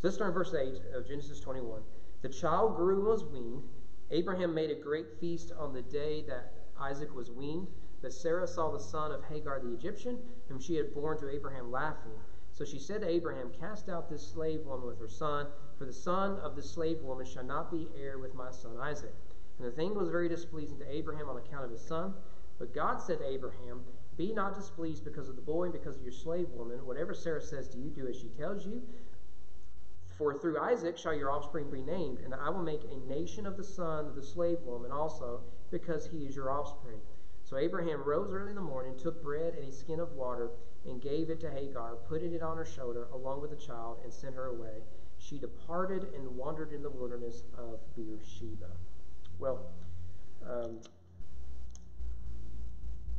So let's start in verse 8 of Genesis 21. The child grew and was weaned. Abraham made a great feast on the day that Isaac was weaned. But Sarah saw the son of Hagar the Egyptian, whom she had borne to Abraham, laughing. So she said to Abraham, cast out this slave woman with her son, for the son of the slave woman shall not be heir with my son Isaac. And the thing was very displeasing to Abraham on account of his son. But God said to Abraham, be not displeased because of the boy and because of your slave woman. Whatever Sarah says to you, do as she tells you. For through Isaac shall your offspring be named, and I will make a nation of the son of the slave woman also, because he is your offspring. So Abraham rose early in the morning, took bread and a skin of water, and gave it to Hagar, putting it on her shoulder along with the child, and sent her away. She departed and wandered in the wilderness of Beersheba. Well,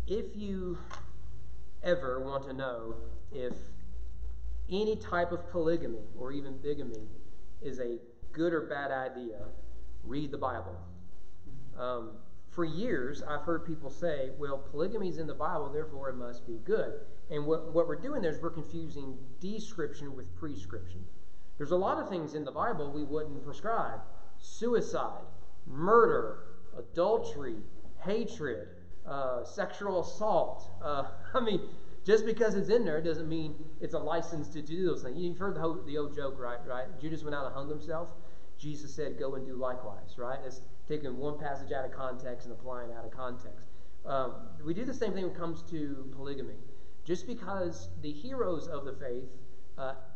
if you ever want to know if any type of polygamy or even bigamy is a good or bad idea, read the Bible. For years, I've heard people say, well, polygamy is in the Bible, therefore it must be good. And what we're doing there is we're confusing description with prescription. There's a lot of things in the Bible we wouldn't prescribe. Suicide, murder, adultery, hatred, sexual assault. Just because it's in there doesn't mean it's a license to do those things. You've heard the old joke, right? Judas went out and hung himself. Jesus said, go and do likewise, right? It's taking one passage out of context and applying it out of context. We do the same thing when it comes to polygamy. Just because the heroes of the faith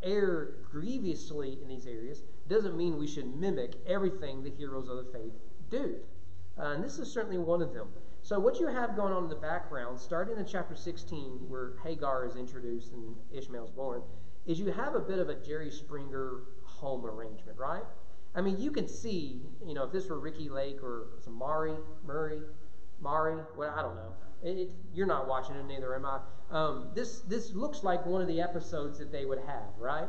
erred grievously in these areas doesn't mean we should mimic everything the heroes of the faith do. And this is certainly one of them. So what you have going on in the background, starting in chapter 16, where Hagar is introduced and Ishmael's born, is you have a bit of a Jerry Springer home arrangement, right? I mean, you can see, you know, if this were Ricky Lake or some Murray, well, I don't know. You're not watching it, neither am I. This looks like one of the episodes that they would have, right?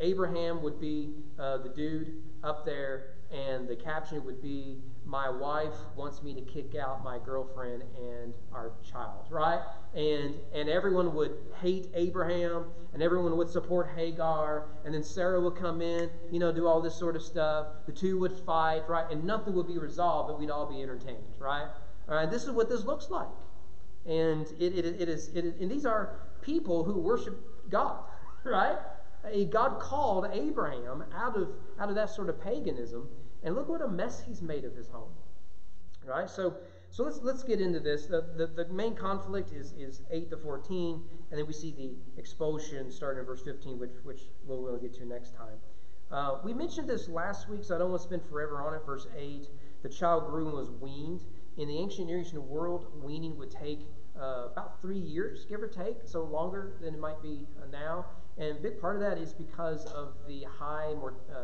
Abraham would be the dude up there, and the caption would be, my wife wants me to kick out my girlfriend and our child, right? And everyone would hate Abraham, and everyone would support Hagar, and then Sarah would come in, you know, do all this sort of stuff. The two would fight, right? And nothing would be resolved, but we'd all be entertained, right? All right, this is what this looks like. And it is, and these are people who worship God, right? God called Abraham out of that sort of paganism, and look what a mess he's made of his home, right? So let's get into this. The main conflict is 8 to 14, and then we see the expulsion starting in verse 15, which we'll get to next time. We mentioned this last week, so I don't want to spend forever on it. Verse 8: the child grew and was weaned. In the ancient Near Eastern world, weaning would take about 3 years, give or take, so longer than it might be now. And a big part of that is because of the high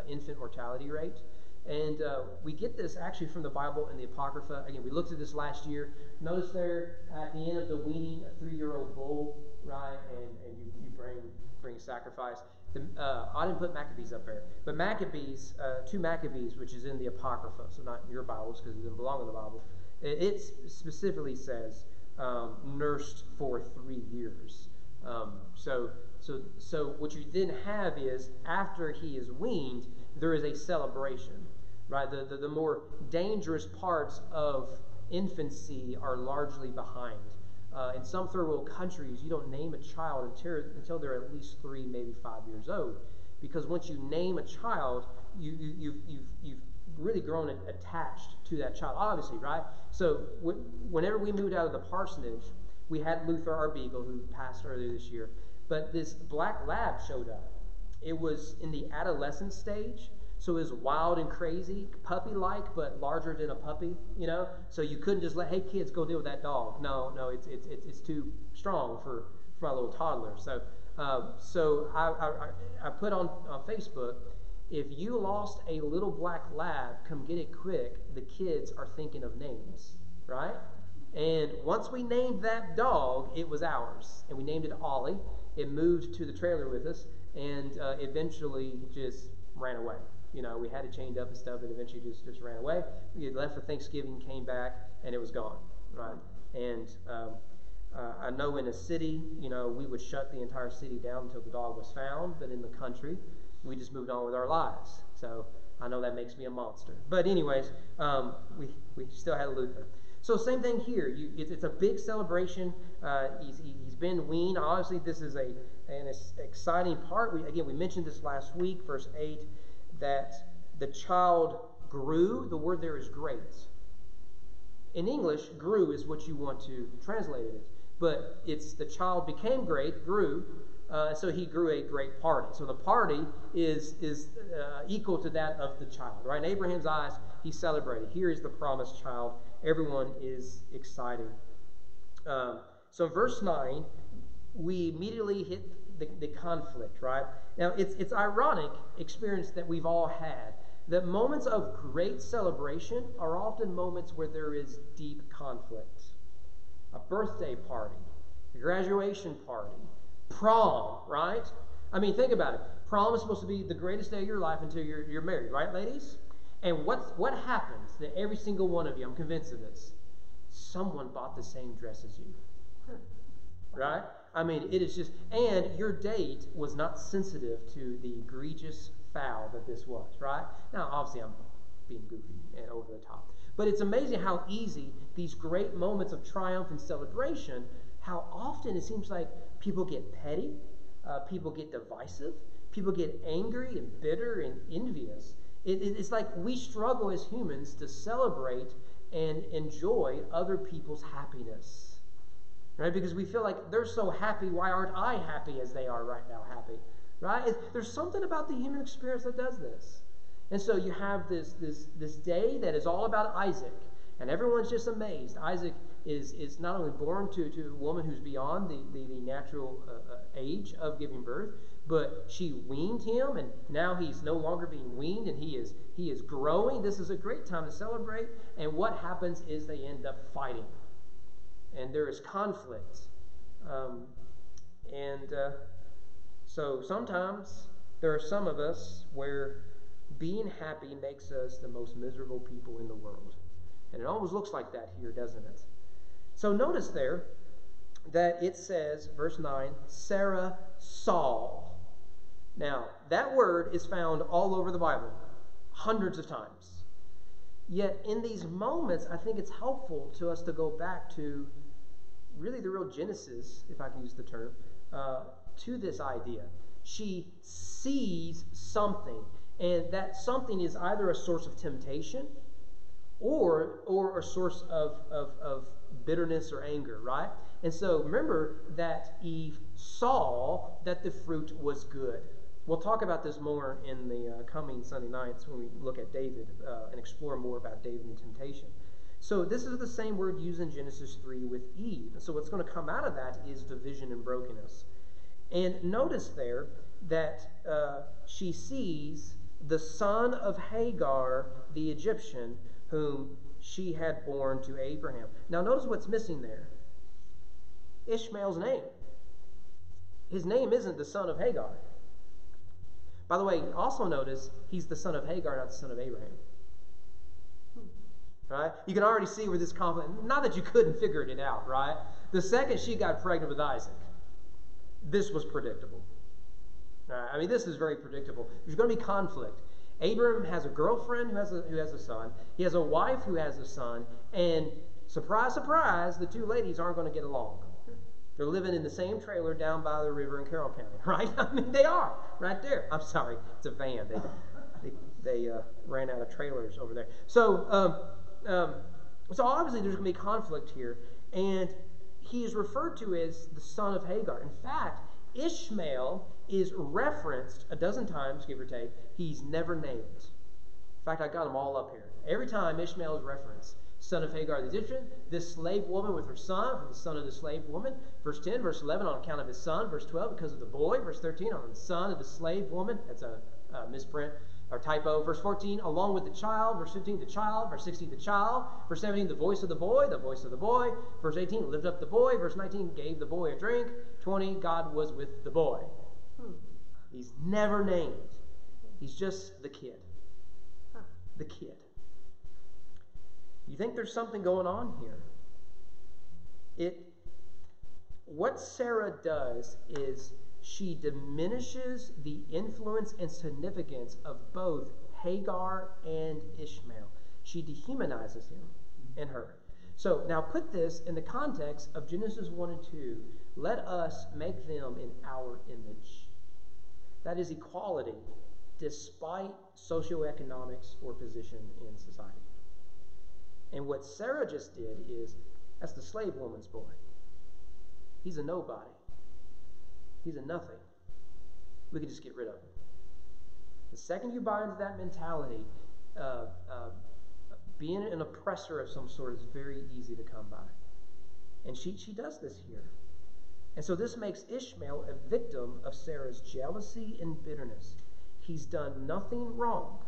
infant mortality rate. And we get this actually from the Bible and the Apocrypha. Again, we looked at this last year. Notice there at the end of the weaning, a 3-year-old bull, right? And you bring sacrifice. I didn't put Maccabees up there. But Maccabees, 2 Maccabees, which is in the Apocrypha, so not in your Bibles because it doesn't belong in the Bible. It specifically says nursed for 3 years. So what you then have is, after he is weaned, there is a celebration, right? The more dangerous parts of infancy are largely behind. In some third world countries, you don't name a child until they're at least 3, maybe 5 years old, because once you name a child, you've really grown attached to that child, obviously, right? So whenever we moved out of the parsonage, we had Luther, our beagle, who passed earlier this year. But this black lab showed up. It was in the adolescent stage, so it was wild and crazy, puppy-like, but larger than a puppy, you know? So you couldn't just hey, kids, go deal with that dog. No, it's too strong for my little toddler. So I put on Facebook, if you lost a little black lab, come get it quick. The kids are thinking of names, right? And once we named that dog, it was ours. And we named it Ollie. It moved to the trailer with us, and eventually just ran away. You know, we had it chained up and stuff, and eventually just ran away. We had left for Thanksgiving, came back, and it was gone, right? And I know in a city, you know, we would shut the entire city down until the dog was found, but in the country, we just moved on with our lives. So I know that makes me a monster. But anyways, we still had Luther. So same thing here. It's a big celebration. He's been weaned. Obviously, this is an exciting part. We mentioned this last week, verse 8, that the child grew. The word there is great. In English, grew is what you want to translate it as. But it's the child became great, grew, so he grew a great party. So the party is equal to that of the child, right? In Abraham's eyes, he celebrated. Here is the promised child. Everyone is excited. So in verse 9, we immediately hit the conflict, right? Now, it's ironic experience that we've all had, that moments of great celebration are often moments where there is deep conflict. A birthday party, a graduation party, prom, right? I mean, think about it. Prom is supposed to be the greatest day of your life until you're married, right, ladies? And what happens to every single one of you? I'm convinced of this. Someone bought the same dress as you, right? I mean, it is just, and your date was not sensitive to the egregious foul that this was, right? Now, obviously, I'm being goofy and over the top. But it's amazing how easy these great moments of triumph and celebration, how often it seems like people get petty, people get divisive, people get angry and bitter and envious. It's like we struggle as humans to celebrate and enjoy other people's happiness, right? Because we feel like they're so happy, why aren't I happy as they are right now happy, right? There's something about the human experience that does this. And so you have this day that is all about Isaac, and everyone's just amazed. Isaac is not only born to a woman who's beyond the natural age of giving birth, but she weaned him, and now he's no longer being weaned, and he is growing. This is a great time to celebrate, and what happens is they end up fighting, and there is conflict. So sometimes there are some of us where being happy makes us the most miserable people in the world. And it always looks like that here, doesn't it? So notice there that it says, verse 9, Sarah saw. Now, that word is found all over the Bible, hundreds of times. Yet in these moments, I think it's helpful to us to go back to really the real genesis, if I can use the term, to this idea. She sees something. And that something is either a source of temptation or a source of bitterness or anger, right? And so remember that Eve saw that the fruit was good. We'll talk about this more in the coming Sunday nights when we look at David and explore more about David and temptation. So this is the same word used in Genesis 3 with Eve. And so what's going to come out of that is division and brokenness. And notice there that she sees the son of Hagar, the Egyptian, whom she had born to Abraham. Now notice what's missing there. Ishmael's name. His name isn't the son of Hagar. By the way, also notice he's the son of Hagar, not the son of Abraham. Right? You can already see where this conflict, not that you couldn't figure it out, right? The second she got pregnant with Isaac, this was predictable. I mean, this is very predictable. There's going to be conflict. Abraham has a girlfriend who has a son. He has a wife who has a son. And surprise, surprise, the two ladies aren't going to get along. They're living in the same trailer down by the river in Carroll County, right? I mean, they are right there. I'm sorry, it's a van. They ran out of trailers over there. So, so obviously there's going to be conflict here. And he is referred to as the son of Hagar. In fact, Ishmael is referenced a dozen times, give or take. He's never named. In fact, I got them all up here. Every time Ishmael is referenced, son of Hagar the Egyptian, this slave woman with her son, from the son of the slave woman, verse 10, verse 11, on account of his son, verse 12, because of the boy, verse 13, on the son of the slave woman, that's a misprint, or typo, verse 14, along with the child, verse 15, the child, verse 16, the child, verse 17, the voice of the boy, the voice of the boy, verse 18, lived up the boy, verse 19, gave the boy a drink, 20, God was with the boy. He's never named. He's just the kid. The kid. You think there's something going on here? It what Sarah does is she diminishes the influence and significance of both Hagar and Ishmael. She dehumanizes him and her. So now put this in the context of Genesis 1 and 2. Let us make them in our image. That is equality despite socioeconomics or position in society. And what Sarah just did is, that's the slave woman's boy. He's a nobody. He's a nothing. We can just get rid of him. The second you buy into that mentality, being an oppressor of some sort is very easy to come by. And she does this here. And so this makes Ishmael a victim of Sarah's jealousy and bitterness. He's done nothing wrong.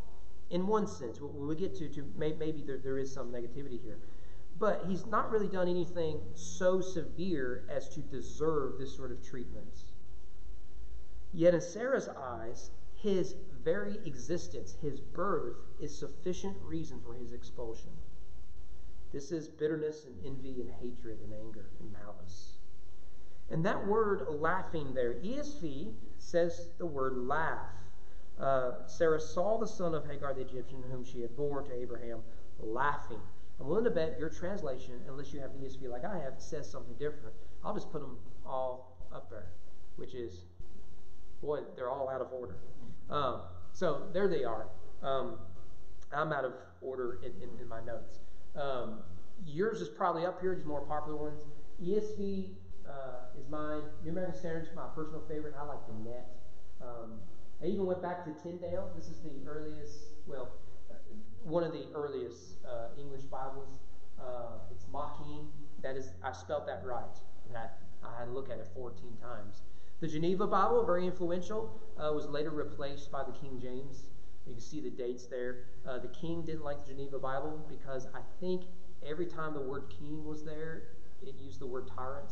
In one sense, what we get to maybe there is some negativity here. But he's not really done anything so severe as to deserve this sort of treatment. Yet in Sarah's eyes, his very existence, his birth, is sufficient reason for his expulsion. This is bitterness and envy and hatred and anger and malice. And that word laughing there, ESV says the word laugh. Sarah saw the son of Hagar the Egyptian, whom she had borne to Abraham, laughing. I'm willing to bet your translation, unless you have the ESV like I have, says something different. I'll just put them all up there, which is, boy, they're all out of order. So there they are. I'm out of order in my notes. Yours is probably up here, just more popular ones. ESV is mine. New American Standard is my personal favorite. I like the net. I even went back to Tyndale. This is the earliest, well, one of the earliest English Bibles. It's Maccabees. That is, I spelt that right. I had to look at it 14 times. The Geneva Bible, very influential, was later replaced by the King James. You can see the dates there. The king didn't like the Geneva Bible because I think every time the word king was there, it used the word tyrant.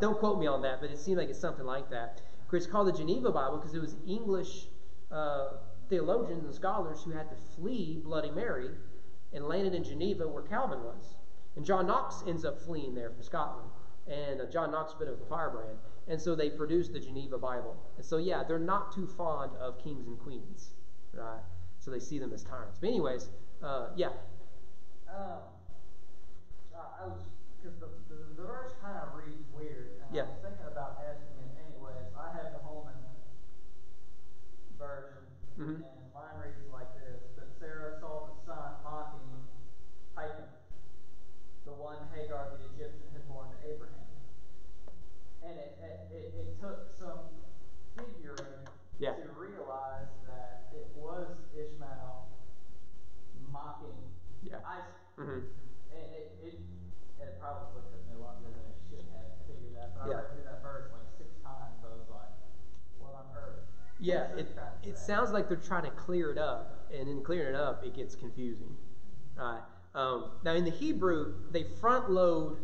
Don't quote me on that, but it seemed like it's something like that. It's called the Geneva Bible because it was English theologians and scholars who had to flee Bloody Mary and landed in Geneva where Calvin was. And John Knox ends up fleeing there from Scotland. And John Knox, a bit of a firebrand. And so they produced the Geneva Bible. And so, yeah, they're not too fond of kings and queens, right? So they see them as tyrants. But anyways, yeah. I was, because the verse kind of reads weird. And yeah. I was thinking about asking it anyway. So I have the Holman version. Mm-hmm. And mine reads like this: But Sarah saw the son mocking the one Hagar the Egyptian had born to Abraham. And it took some figuring to realize that it was Ishmael mocking Isaac. Mm-hmm. And it probably took me longer than it should have to figure that. But I read through that verse like 6 times. I was like, what on earth? Yeah, it sounds like they're trying to clear it up, and in clearing it up, it gets confusing. All right. Now, in the Hebrew, they front load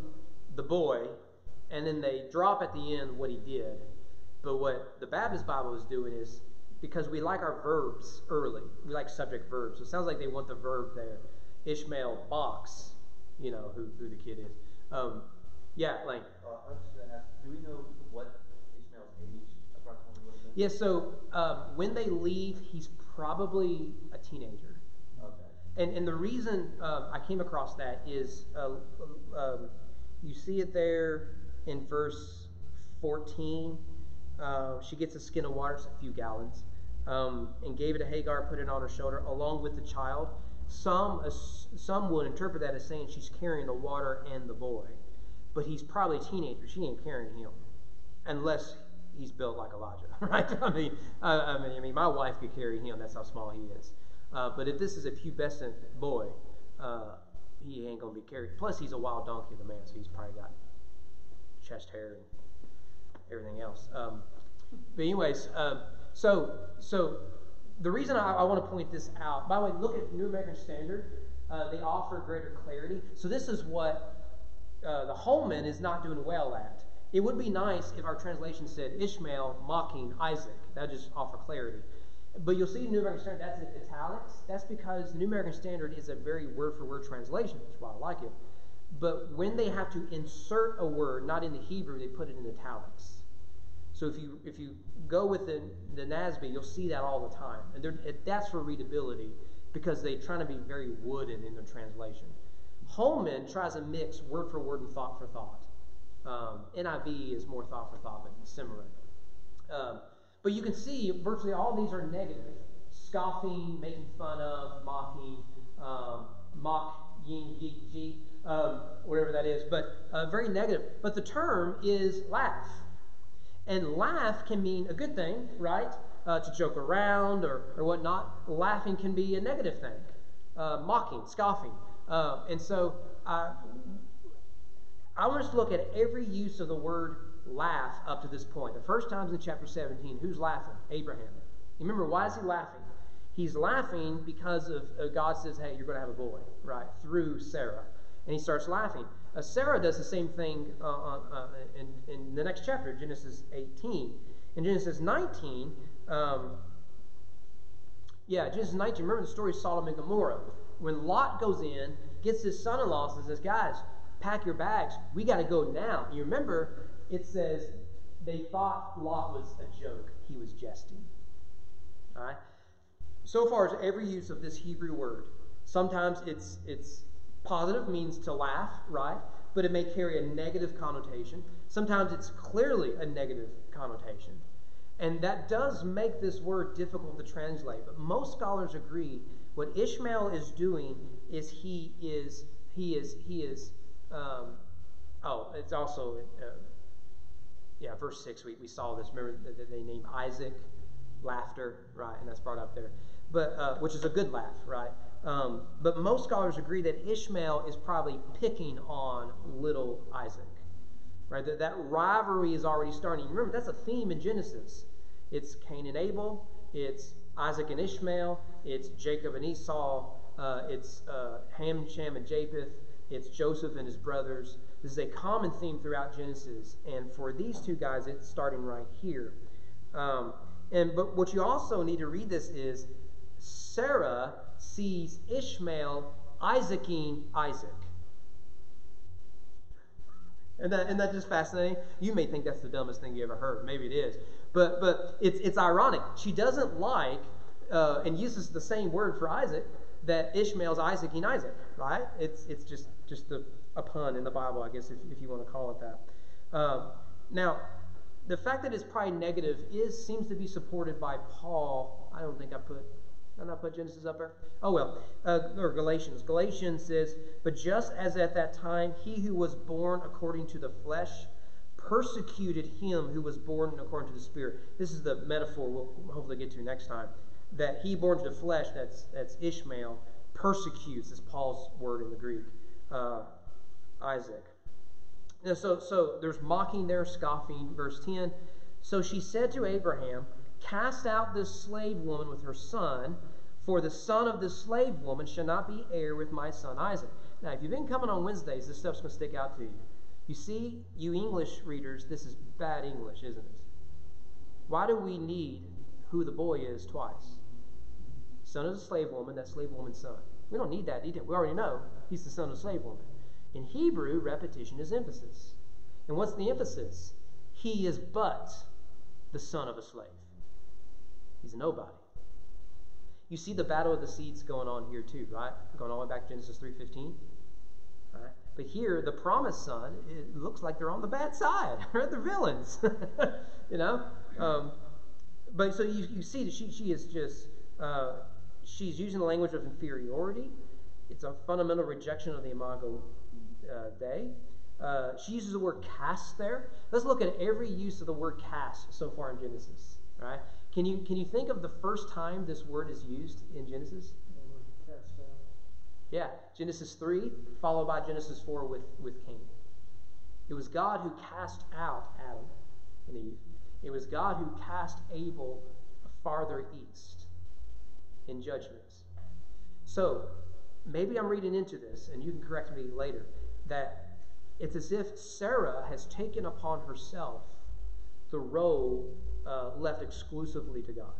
the boy, and then they drop at the end what he did. But what the Baptist Bible is doing is, because we like our verbs early, we like subject verbs, so it sounds like they want the verb there. Ishmael box, you know, who the kid is. Yeah, like... I was just going to ask, do we know what Ishmael's age approximately would have been? Yeah, so when they leave, he's probably a teenager. Okay. And the reason I came across that is, you see it there in verse 14. She gets a skin of water, it's a few gallons, and gave it to Hagar, put it on her shoulder, along with the child. Some would interpret that as saying she's carrying the water and the boy. But he's probably a teenager. She ain't carrying him. Unless he's built like Elijah, right? I mean, my wife could carry him. That's how small he is. But if this is a pubescent boy, he ain't going to be carried. Plus, he's a wild donkey of a man, so he's probably got chest hair and everything else. But anyways, so... The reason I want to point this out, by the way, look at New American Standard. They offer greater clarity. So this is what the Holman is not doing well at. It would be nice if our translation said Ishmael mocking Isaac. That would just offer clarity. But you'll see New American Standard, that's in italics. That's because New American Standard is a very word-for-word translation, which is why I like it. But when they have to insert a word, not in the Hebrew, they put it in italics. So if you go with the NASB, you'll see that all the time. And that's for readability, because they're trying to be very wooden in their translation. Holman tries to mix word for word and thought for thought. NIV is more thought for thought, but similar. But you can see virtually all these are negative. Scoffing, making fun of, mocking, whatever that is, but very negative. But the term is laugh. And laugh can mean a good thing, right? To joke around or whatnot. Laughing can be a negative thing. Mocking, scoffing. And so I want us to look at every use of the word laugh up to this point. The first time's in chapter 17. Who's laughing? Abraham. Remember, why is he laughing? He's laughing because of God says, hey, you're going to have a boy, right? Through Sarah. And he starts laughing. Sarah does the same thing in the next chapter, Genesis 18. In Genesis 19, remember the story of Sodom and Gomorrah. When Lot goes in, gets his son-in-law, and says, guys, pack your bags. We got to go now. You remember, it says they thought Lot was a joke. He was jesting. All right? So far as every use of this Hebrew word. Sometimes it's positive, means to laugh, right? But it may carry a negative connotation. Sometimes it's clearly a negative connotation. And that does make this word difficult to translate. But most scholars agree what Ishmael is doing is verse 6, we saw this. Remember that they named Isaac laughter, right? And that's brought up there. But which is a good laugh, right? But most scholars agree that Ishmael is probably picking on little Isaac, right? That rivalry is already starting. Remember, that's a theme in Genesis. It's Cain and Abel. It's Isaac and Ishmael. It's Jacob and Esau. It's Ham, Shem, and Japheth. It's Joseph and his brothers. This is a common theme throughout Genesis. And for these two guys, it's starting right here. But what you also need to read this is Sarah sees Ishmael Isaacing Isaac. Isn't that just fascinating? You may think that's the dumbest thing you ever heard. Maybe it is. But it's ironic. She doesn't like and uses the same word for Isaac that Ishmael's Isaacing Isaac, right? It's just a pun in the Bible, I guess, if you want to call it that. Now, the fact that it's probably negative seems to be supported by Paul. I don't think I put... Did I put Genesis up there? Oh, well. Or Galatians. Galatians says, but just as at that time he who was born according to the flesh persecuted him who was born according to the Spirit. This is the metaphor we'll hopefully get to next time. That he born to the flesh, that's Ishmael, persecutes, is Paul's word in the Greek, Isaac. And so there's mocking there, scoffing, verse 10. So she said to Abraham, cast out this slave woman with her son, for the son of this slave woman shall not be heir with my son Isaac. Now, if you've been coming on Wednesdays, this stuff's going to stick out to you. You see, you English readers, this is bad English, isn't it? Why do we need who the boy is twice? Son of the slave woman, that slave woman's son. We don't need that detail. We already know he's the son of the slave woman. In Hebrew, repetition is emphasis. And what's the emphasis? He is but the son of a slave. He's a nobody. You see the battle of the seeds going on here too, right? Going all the way back to Genesis 3:15. All right? But here, the promised son, it looks like they're on the bad side. They're the villains. You know? But so you see that she is just, she's using the language of inferiority. It's a fundamental rejection of the Imago Dei. She uses the word cast there. Let's look at every use of the word cast so far in Genesis, right? Can you think of the first time this word is used in Genesis? Cast out. Yeah, Genesis 3, followed by Genesis 4 with Cain. It was God who cast out Adam and Eve. It was God who cast Abel farther east in judgments. So, maybe I'm reading into this, and you can correct me later, that it's as if Sarah has taken upon herself the role left exclusively to God.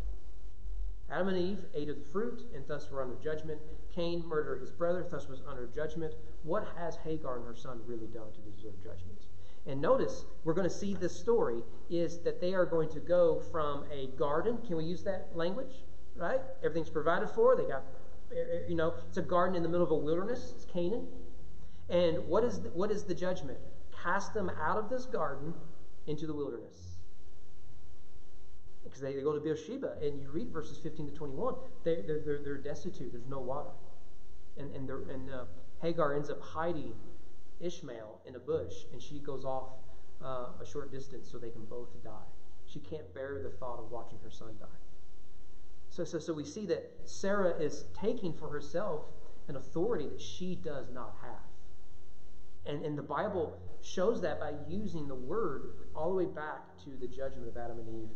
Adam and Eve ate of the fruit, and thus were under judgment. Cain murdered his brother, thus was under judgment. What has Hagar and her son really done to deserve judgment? And notice, we're going to see this story, is that they are going to go from a garden. Can we use that language? Right? Everything's provided for. They got, you know, it's a garden in the middle of a wilderness. It's Canaan. And what is the judgment? Cast them out of this garden into the wilderness. Because they go to Beersheba, and you read verses 15 to 21. They're destitute. There's no water. And Hagar ends up hiding Ishmael in a bush, and she goes off a short distance so they can both die. She can't bear the thought of watching her son die. So we see that Sarah is taking for herself an authority that she does not have. And the Bible shows that by using the word all the way back to the judgment of Adam and Eve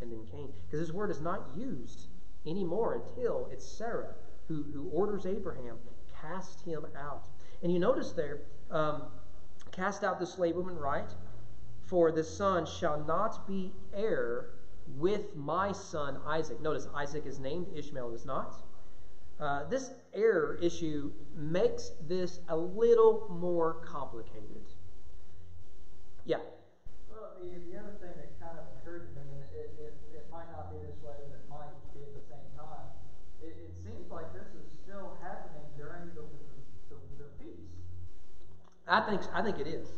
and then Cain. Because this word is not used anymore until it's Sarah who orders Abraham, cast him out. And you notice there, cast out the slave woman, right? For the son shall not be heir with my son Isaac. Notice Isaac is named, Ishmael is not. This heir issue makes this a little more complicated. Yeah? Well, the other thing that kind of occurred to me, and it might not be this way, but it might be at the same time, it seems like this is still happening during the feast. I think it is.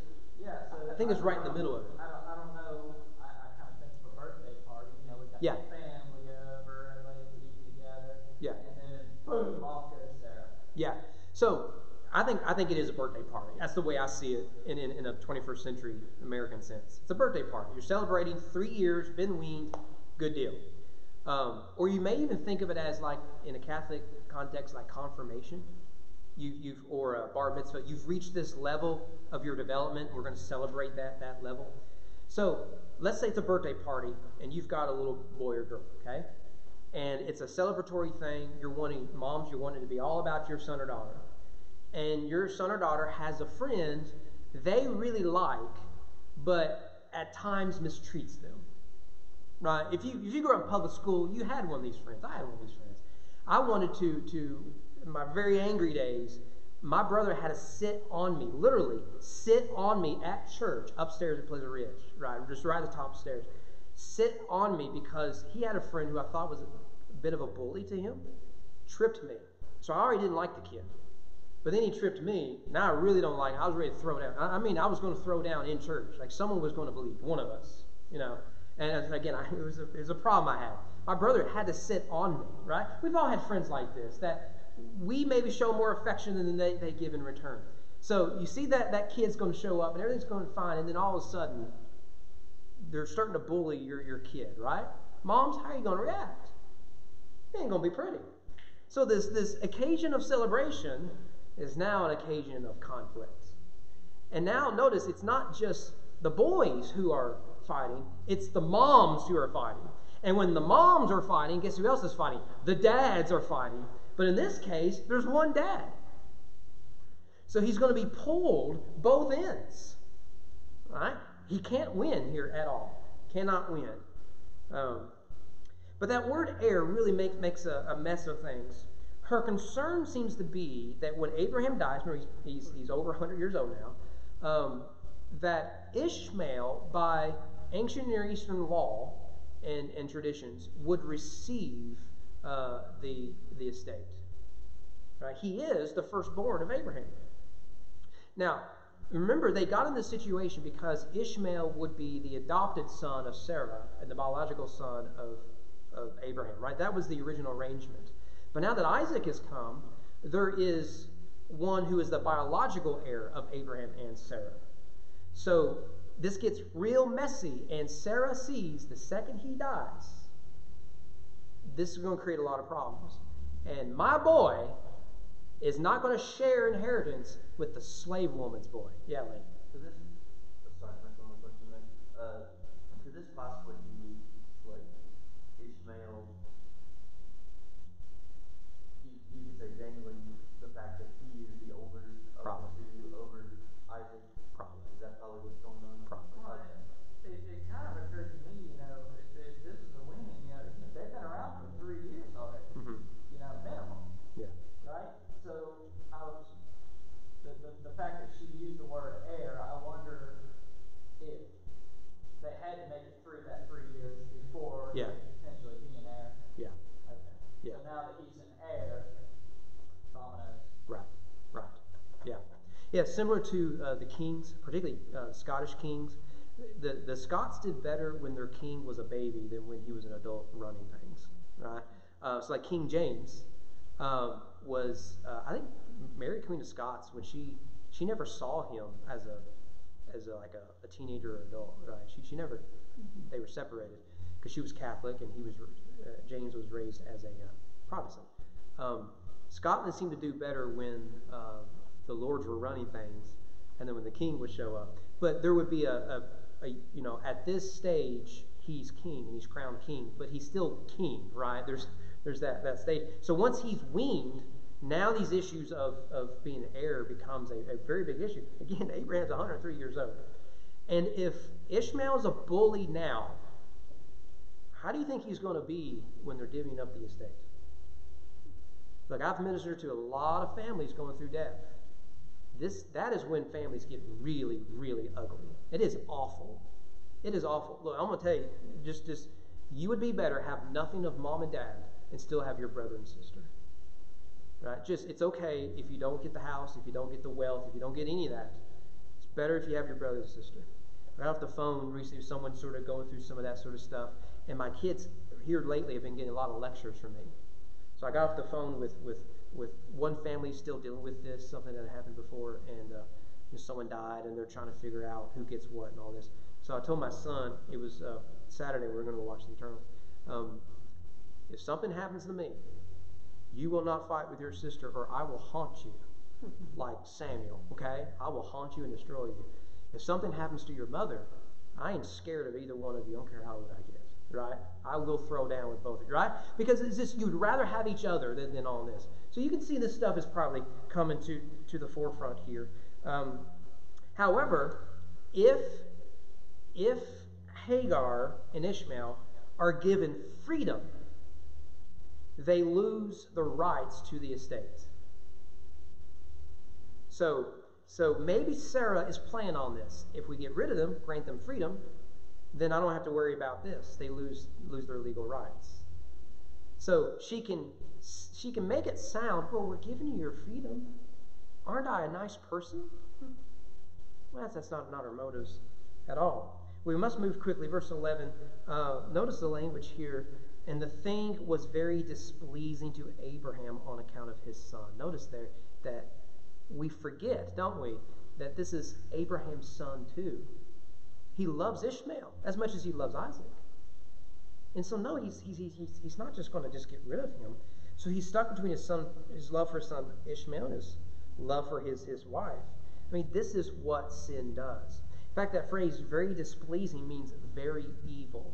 Yeah, so I think it's right in the middle of it. I don't know. I kind of think of a birthday party. You know, we got the family over, everybody's eating together. Yeah. And then boom, off goes Sarah. Yeah. So I think it is a birthday party. That's the way I see it in a 21st century American sense. It's a birthday party. You're celebrating 3 years, been weaned, good deal. Or you may even think of it as like in a Catholic context, like confirmation. You've or a bar mitzvah, you've reached this level of your development. We're going to celebrate that level. So let's say it's a birthday party, and you've got a little boy or girl, okay? And it's a celebratory thing. You're wanting to be all about your son or daughter. And your son or daughter has a friend they really like, but at times mistreats them, right? If you grew up in public school, you had one of these friends. I had one of these friends. I wanted to in my very angry days, my brother had to sit on me, literally sit on me at church, upstairs at Pleasant Ridge, right, just right at the top stairs, sit on me because he had a friend who I thought was a bit of a bully to him, tripped me. So I already didn't like the kid, but then he tripped me. Now I really don't like him. I was ready to throw down. I mean, I was going to throw down in church, like someone was going to believe, one of us, you know. And again, it was a problem I had. My brother had to sit on me, right? We've all had friends like this that we maybe show more affection than they give in return. So you see that kid's going to show up and everything's going fine, and then all of a sudden they're starting to bully your kid, right? Moms, how are you going to react? It ain't going to be pretty. So this occasion of celebration is now an occasion of conflict. And now notice it's not just the boys who are fighting, it's the moms who are fighting. And when the moms are fighting, guess who else is fighting? The dads are fighting. But in this case, there's one dad. So he's going to be pulled both ends. All right? He can't win here at all. Cannot win. But that word heir really makes a mess of things. Her concern seems to be that when Abraham dies, remember he's over 100 years old now, that Ishmael, by ancient Near Eastern law and traditions, would receive the estate. Right? He is the firstborn of Abraham. Now, remember, they got in this situation because Ishmael would be the adopted son of Sarah and the biological son of Abraham. Right? That was the original arrangement. But now that Isaac has come, there is one who is the biological heir of Abraham and Sarah. So this gets real messy, and Sarah sees the second he dies, this is going to create a lot of problems. And my boy is not going to share inheritance with the slave woman's boy. Yeah, Lane. Could this, sorry, that's the only question there. Could this possibly be like Ishmael? You could say dangling the fact that he is the older of the two over Isaac. Probably. Is that probably what's going on? Probably. Well, it kind of occurred to me, you know, if this is a winning, you know, they've been around for 3 years. now that he's an heir, dominoes. Right, right. Yeah. Yeah, similar to the kings, particularly Scottish kings. The Scots did better when their king was a baby than when he was an adult running things, right? So like King James was, I think, Mary Queen of Scots, when she never saw him as a teenager or adult, right? She never, they were separated because she was Catholic and he was James was raised as a Protestant. Scotland seemed to do better when the lords were running things, and then when the king would show up. But there would be at this stage, he's king and he's crowned king, but he's still king, right? There's that stage. So once he's weaned, now these issues of being an heir becomes a very big issue. Again, Abraham's 103 years old. And if Ishmael's a bully now, how do you think he's going to be when they're divvying up the estate? Look, I've ministered to a lot of families going through death. That is when families get really, really ugly. It is awful. It is awful. Look, I'm going to tell you, just you would be better have nothing of mom and dad and still have your brother and sister. Right? Just, it's okay if you don't get the house, if you don't get the wealth, if you don't get any of that. It's better if you have your brother and sister. I got off the phone recently, someone sort of going through some of that sort of stuff, and my kids here lately have been getting a lot of lectures from me. So I got off the phone with one family still dealing with this, something that happened before, and someone died, and they're trying to figure out who gets what and all this. So I told my son, it was Saturday, we were going to watch the Eternals. If something happens to me, you will not fight with your sister, or I will haunt you, like Samuel, okay? I will haunt you and destroy you. If something happens to your mother, I ain't scared of either one of you, I don't care how old I get. Right? I will throw down with both of you, right? Because it's just, you'd rather have each other than all this. So you can see this stuff is probably coming to the forefront here. However, if Hagar and Ishmael are given freedom, they lose the rights to the estate. So maybe Sarah is playing on this. If we get rid of them, grant them freedom, then I don't have to worry about this. They lose their legal rights. So she can make it sound, well, we're giving you your freedom. Aren't I a nice person? Well, that's not our motives at all. We must move quickly. Verse 11, notice the language here. And the thing was very displeasing to Abraham on account of his son. Notice there that we forget, don't we, that this is Abraham's son too. He loves Ishmael as much as he loves Isaac. And so no, he's not just going to just get rid of him. So he's stuck between his love for his son Ishmael and his love for his wife. I mean, this is what sin does. In fact, that phrase, very displeasing, means very evil.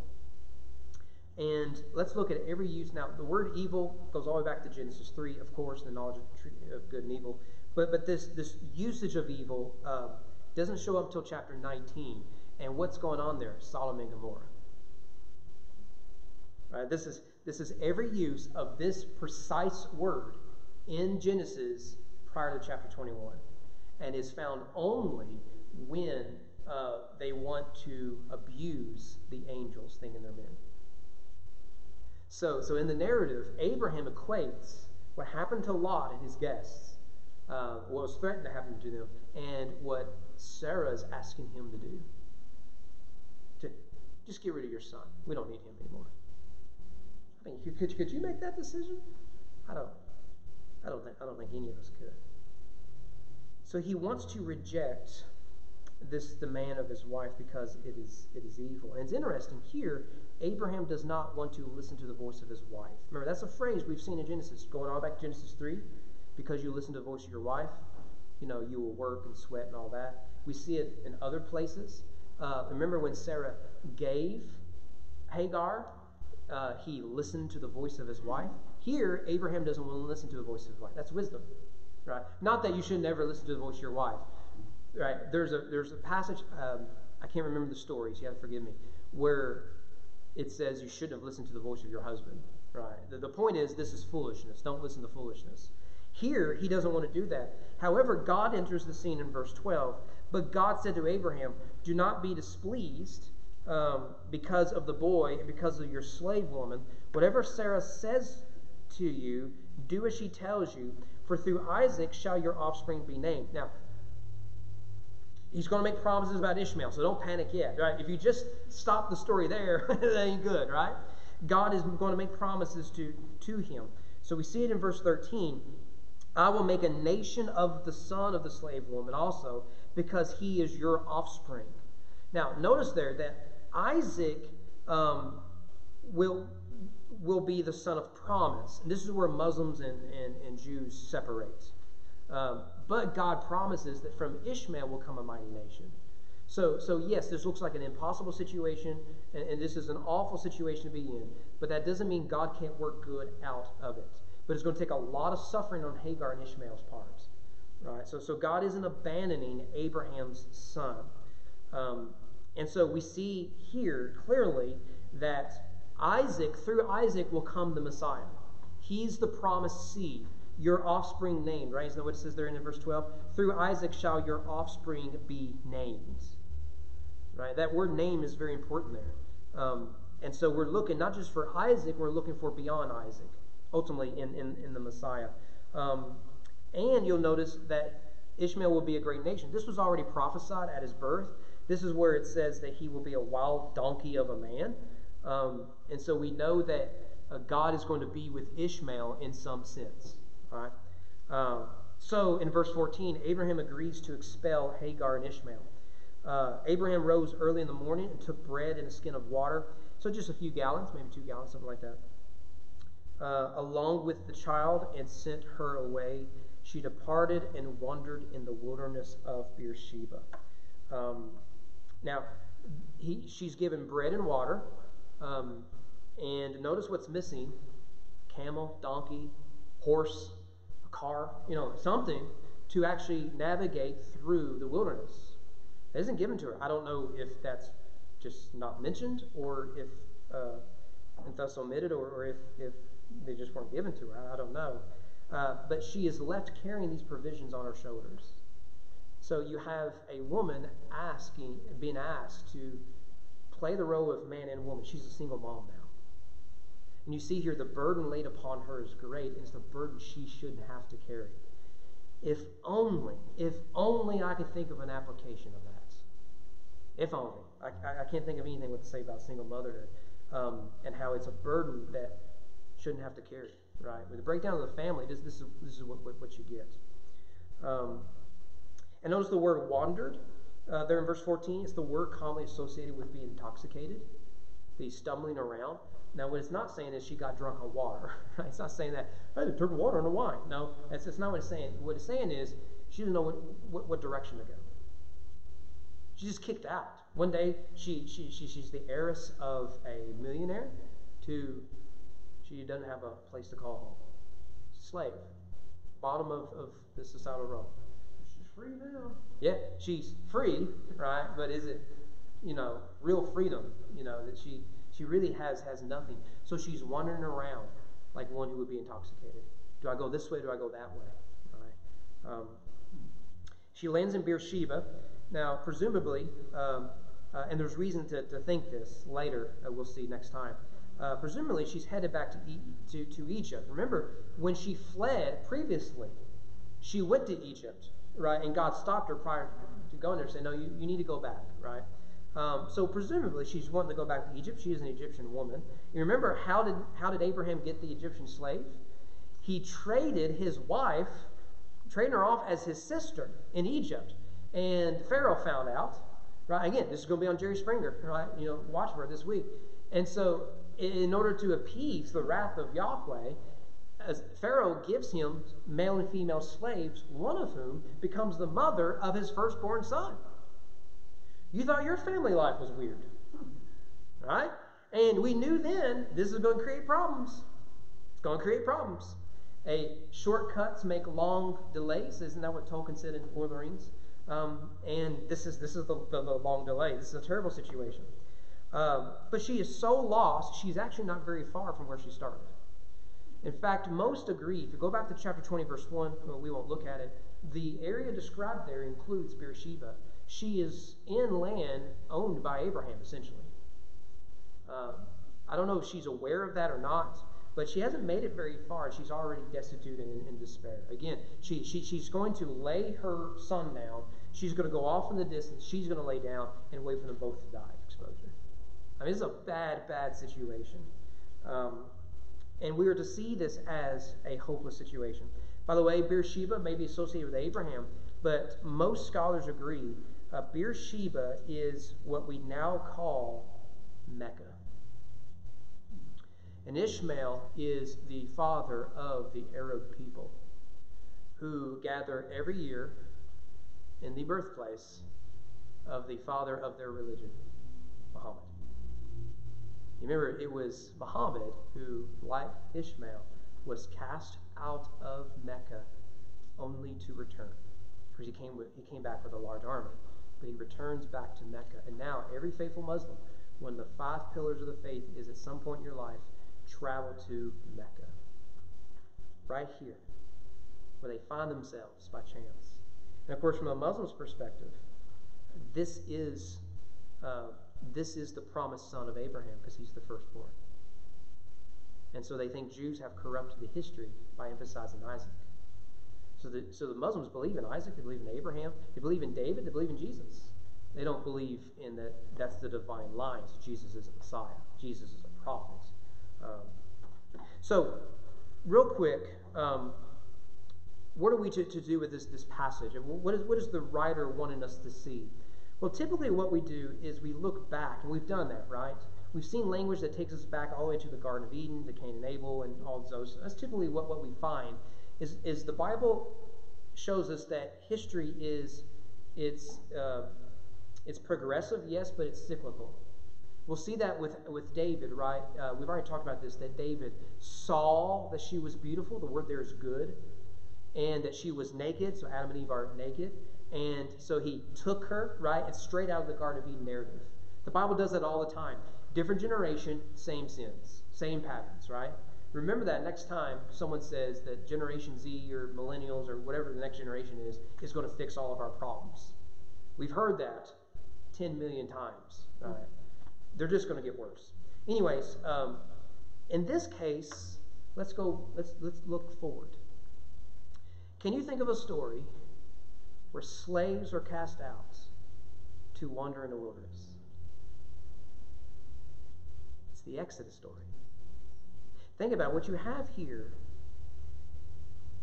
And let's look at every use. Now, the word evil goes all the way back to Genesis 3, of course, the knowledge of good and evil. But this usage of evil doesn't show up until chapter 19. And what's going on there? Sodom and Gomorrah. Right, this is every use of this precise word in Genesis prior to chapter 21, and is found only when they want to abuse the angels, thinking they're men. So in the narrative, Abraham equates what happened to Lot and his guests, what was threatened to happen to them, and what Sarah's asking him to do. Just get rid of your son. We don't need him anymore. I mean, could you make that decision? I don't think any of us could. So he wants to reject this demand of his wife because it is evil. And it's interesting here, Abraham does not want to listen to the voice of his wife. Remember, that's a phrase we've seen in Genesis, going all back to Genesis 3. Because you listen to the voice of your wife, you will work and sweat and all that. We see it in other places. Remember when Sarah gave Hagar, he listened to the voice of his wife. Here, Abraham doesn't want to listen to the voice of his wife. That's wisdom, right? Not that you should never listen to the voice of your wife, right? There's a passage, I can't remember the story, so you have to forgive me, where it says you shouldn't have listened to the voice of your husband, right? The point is, this is foolishness. Don't listen to foolishness. Here, he doesn't want to do that. However, God enters the scene in verse 12. But God said to Abraham, do not be displeased because of the boy and because of your slave woman. Whatever Sarah says to you. Do as she tells you, for through Isaac shall your offspring be named. Now, he's going to make promises about Ishmael, so don't panic yet, right? If you just stop the story there, that ain't good, right? God is going to make promises to him. So we see it in verse 13. I will make a nation of the son of the slave woman also, because he is your offspring. Now, notice there that Isaac will be the son of promise. And this is where Muslims and Jews separate. But God promises that from Ishmael will come a mighty nation. So yes, this looks like an impossible situation, and this is an awful situation to be in, but that doesn't mean God can't work good out of it. But it's going to take a lot of suffering on Hagar and Ishmael's part. Right? So God isn't abandoning Abraham's son. And so we see here clearly that Isaac, through Isaac will come the Messiah. He's the promised seed, your offspring named, right? Isn't that what it says there in verse 12? Through Isaac shall your offspring be named. Right? That word name is very important there. And so we're looking not just for Isaac, we're looking for beyond Isaac, ultimately in the Messiah. And you'll notice that Ishmael will be a great nation. This was already prophesied at his birth. This is where it says that he will be a wild donkey of a man. And so we know that God is going to be with Ishmael in some sense. All right. So in verse 14, Abraham agrees to expel Hagar and Ishmael. Abraham rose early in the morning and took bread and a skin of water, so just a few gallons, maybe 2 gallons, something like that, along with the child, and sent her away. She departed and wandered in the wilderness of Beersheba. Now, she's given bread and water, and notice what's missing: camel, donkey, horse, a car, something to actually navigate through the wilderness. That isn't given to her. I don't know if that's just not mentioned, or if that's omitted, or if they just weren't given to her. I don't know. But she is left carrying these provisions on her shoulders. So you have a woman being asked to play the role of man and woman. She's a single mom now. And you see here the burden laid upon her is great, and it's the burden she shouldn't have to carry. If only I could think of an application of that. If only. I can't think of anything to say about single motherhood, and how it's a burden that shouldn't have to carry. Right? With the breakdown of the family, this is what you get. And notice the word wandered there in verse 14. It's the word commonly associated with being intoxicated, the stumbling around. Now, what it's not saying is she got drunk on water. Right? It's not saying that, I had to turn water into wine. No, that's not what it's saying. What it's saying is she didn't know what direction to go. She just kicked out. One day, she's the heiress of a millionaire to... She doesn't have a place to call home. Slave. Bottom of the societal role. She's free now. Yeah, she's free, right? But is it, real freedom, that she really has nothing. So she's wandering around like one who would be intoxicated. Do I go this way? Do I go that way? All right. She lands in Beersheba. Now, presumably, and there's reason to think this later, we'll see next time. Presumably, she's headed back to Egypt. Remember, when she fled previously, she went to Egypt, right? And God stopped her prior to going there, saying, "No, you need to go back," right? So presumably, she's wanting to go back to Egypt. She is an Egyptian woman. You remember how did Abraham get the Egyptian slave? He traded his wife, trading her off as his sister in Egypt, and Pharaoh found out. Right? Again, this is going to be on Jerry Springer. Right? Watch for it this week. And so, in order to appease the wrath of Yahweh, as Pharaoh gives him male and female slaves, one of whom becomes the mother of his firstborn son. You thought your family life was weird, right? And we knew then this is going to create problems. It's going to create problems. Shortcuts make long delays. Isn't that what Tolkien said in Lord of the Rings? And this is the long delay. This is a terrible situation. But she is so lost, she's actually not very far from where she started. In fact, most agree, if you go back to chapter 20, verse 1, well, we won't look at it, the area described there includes Beersheba. She is in land owned by Abraham, essentially. I don't know if she's aware of that or not, But she hasn't made it very far. She's already destitute and in despair. Again, she's going to lay her son down. She's going to go off in the distance. She's going to lay down and wait for them both to die of exposure. I mean, this is a bad, bad situation. And we are to see this as a hopeless situation. By the way, Beersheba may be associated with Abraham, but most scholars agree Beersheba is what we now call Mecca. And Ishmael is the father of the Arab people who gather every year in the birthplace of the father of their religion, Muhammad. You remember, it was Muhammad who, like Ishmael, was cast out of Mecca only to return. Because he came back with a large army, but he returns back to Mecca. And now every faithful Muslim, when the 5 pillars of the faith is at some point in your life, travel to Mecca. Right here, where they find themselves by chance. And of course, from a Muslim's perspective, this is the promised son of Abraham because he's the firstborn. And so they think Jews have corrupted the history by emphasizing Isaac. So the Muslims believe in Isaac, they believe in Abraham, they believe in David, they believe in Jesus. They don't believe in that that's the divine line, so Jesus is the Messiah, Jesus is a prophet. So, real quick, what are we to do with this passage? And what is the writer wanting us to see? Well, typically what we do is we look back, and we've done that, right? We've seen language that takes us back all the way to the Garden of Eden, to Cain and Abel, and all those. That's typically what we find, is the Bible shows us that history is, it's progressive, yes, but it's cyclical. We'll see that with David, right? We've already talked about this, that David saw that she was beautiful, the word there is good, and that she was naked, so Adam and Eve are naked, and so he took her, right? It's straight out of the Garden of Eden narrative. The Bible does that all the time. Different generation, same sins, same patterns, right? Remember that next time someone says that Generation Z or millennials or whatever the next generation is going to fix all of our problems. We've heard that 10 million times, right? They're just going to get worse. Anyways, in this case, let's look forward. Can you think of a story where slaves are cast out to wander in the wilderness? It's the Exodus story. Think about what you have here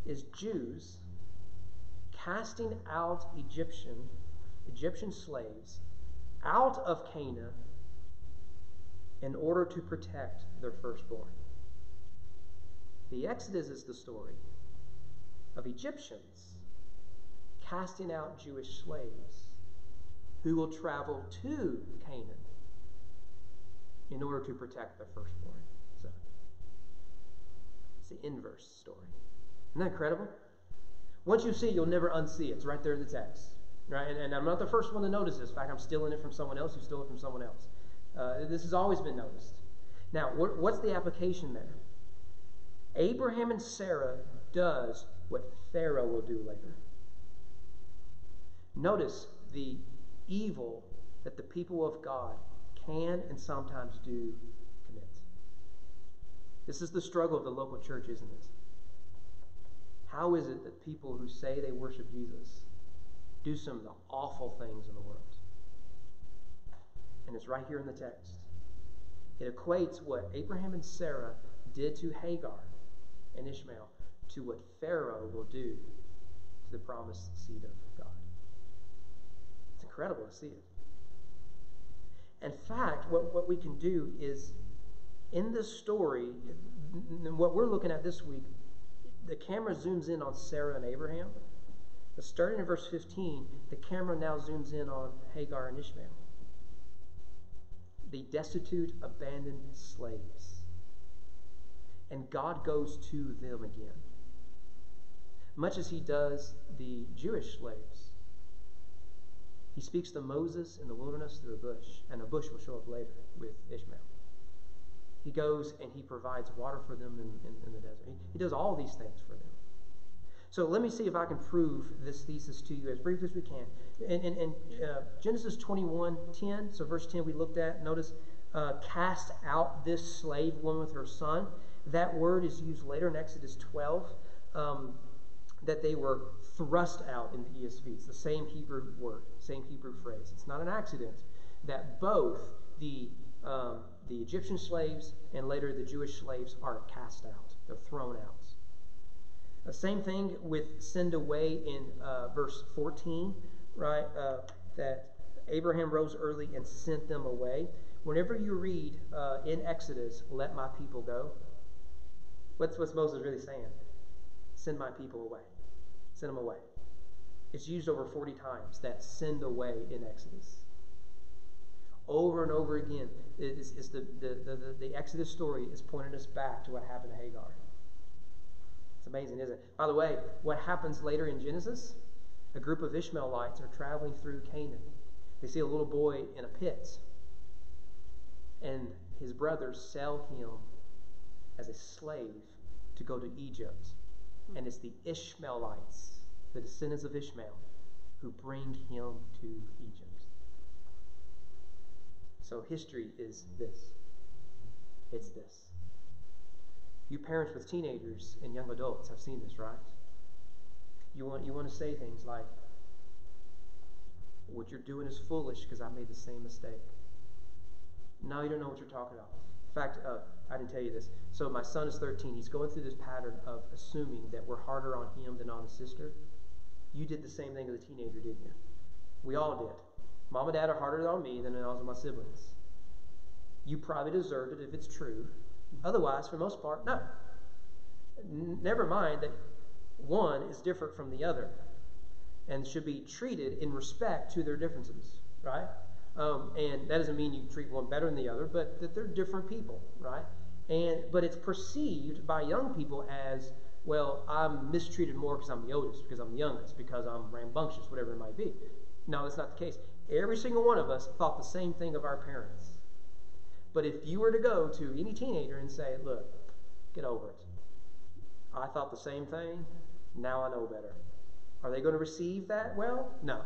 is Jews casting out Egyptian slaves out of Canaan in order to protect their firstborn. The Exodus is the story of Egyptians casting out Jewish slaves who will travel to Canaan in order to protect their firstborn. So it's the inverse story. Isn't that incredible? Once you see it, you'll never unsee it. It's right there in the text. Right? And I'm not the first one to notice this. In fact, I'm stealing it from someone else who stole it from someone else. This has always been noticed. Now, what's the application there? Abraham and Sarah does what Pharaoh will do later. Notice the evil that the people of God can and sometimes do commit. This is the struggle of the local church, isn't it? How is it that people who say they worship Jesus do some of the awful things in the world? And it's right here in the text. It equates what Abraham and Sarah did to Hagar and Ishmael to what Pharaoh will do to the promised seed of God. It's incredible to see it. In fact, what we can do is, in this story, what we're looking at this week, the camera zooms in on Sarah and Abraham. But starting in verse 15, the camera now zooms in on Hagar and Ishmael. The destitute, abandoned slaves. And God goes to them again. Much as he does the Jewish slaves. He speaks to Moses in the wilderness through a bush, and a bush will show up later with Ishmael. He goes and he provides water for them in the desert. He does all these things for them. So let me see if I can prove this thesis to you as briefly as we can. In Genesis 21:10, so verse 10 we looked at, notice, cast out this slave woman with her son. That word is used later in Exodus 12, that they were thrust out in the ESV. It's the same Hebrew word, same Hebrew phrase. It's not an accident that both the Egyptian slaves and later the Jewish slaves are cast out. They're thrown out. The same thing with send away in verse 14, right? That Abraham rose early and sent them away. Whenever you read in Exodus, let my people go, what's Moses really saying? Send my people away. Send them away. It's used over 40 times, that send away in Exodus. Over and over again, it's the Exodus story is pointing us back to what happened to Hagar. It's amazing, isn't it? By the way, what happens later in Genesis? A group of Ishmaelites are traveling through Canaan. They see a little boy in a pit, and his brothers sell him as a slave to go to Egypt. And it's the Ishmaelites, the descendants of Ishmael, who bring him to Egypt. So history is this. It's this. You parents with teenagers and young adults have seen this, right? You want to say things like, what you're doing is foolish because I made the same mistake. Now you don't know what you're talking about. In fact, I didn't tell you this. So my son is 13. He's going through this pattern of assuming that we're harder on him than on his sister. You did the same thing as a teenager, didn't you? We all did. Mom and dad are harder on me than on my siblings. You probably deserved it if it's true. Otherwise, for the most part, no. Never mind that one is different from the other and should be treated in respect to their differences, right? And that doesn't mean you treat one better than the other, but that they're different people, right? But it's perceived by young people as, well, I'm mistreated more because I'm the oldest, because I'm the youngest, because I'm rambunctious, whatever it might be. No, that's not the case. Every single one of us thought the same thing of our parents. But if you were to go to any teenager and say, look, get over it. I thought the same thing. Now I know better. Are they going to receive that? Well, no.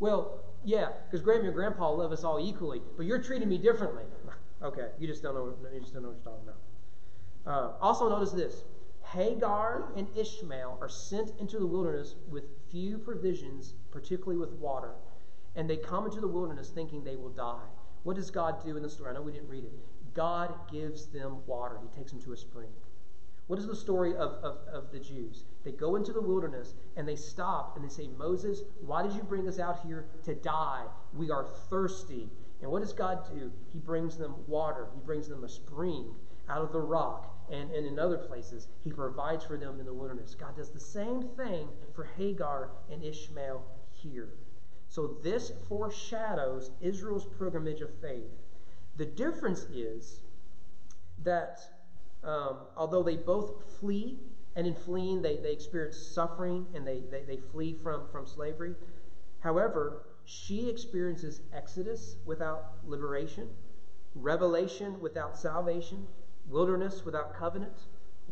Well, yeah, because Grandma and Grandpa love us all equally, but you're treating me differently. Okay, you just don't know what you're talking about. Also notice this. Hagar and Ishmael are sent into the wilderness with few provisions, particularly with water, and they come into the wilderness thinking they will die. What does God do in the story? I know we didn't read it. God gives them water. He takes them to a spring. What is the story of the Jews? They go into the wilderness and they stop and they say, Moses, why did you bring us out here to die? We are thirsty. And what does God do? He brings them water. He brings them a spring out of the rock. And in other places, he provides for them in the wilderness. God does the same thing for Hagar and Ishmael here. So this foreshadows Israel's pilgrimage of faith. The difference is that although they both flee, and in fleeing they experience suffering and they flee from slavery. However, she experiences exodus without liberation, revelation without salvation, wilderness without covenant,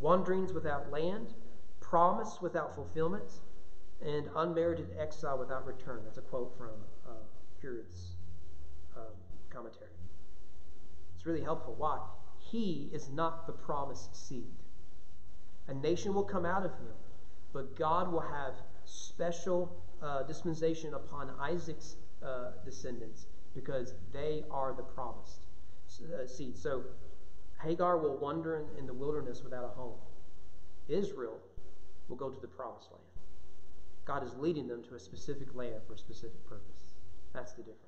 wanderings without land, promise without fulfillment, and unmerited exile without return. That's a quote from Herod's commentary. It's really helpful. Why? He is not the promised seed. A nation will come out of him, but God will have special dispensation upon Isaac's descendants because they are the promised seed. So Hagar will wander in the wilderness without a home. Israel will go to the promised land. God is leading them to a specific land for a specific purpose. That's the difference.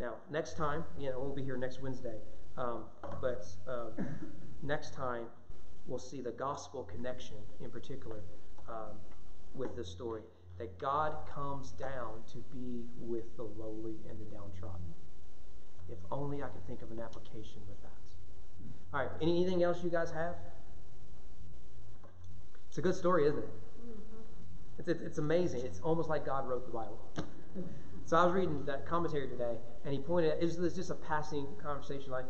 Now, next time, I won't be here next Wednesday, but next time we'll see the gospel connection in particular with this story, that God comes down to be with the lowly and the downtrodden. If only I could think of an application with that. All right, anything else you guys have? It's a good story, isn't it? It's amazing. It's almost like God wrote the Bible. So I was reading that commentary today, and he pointed out, is this just a passing conversation like,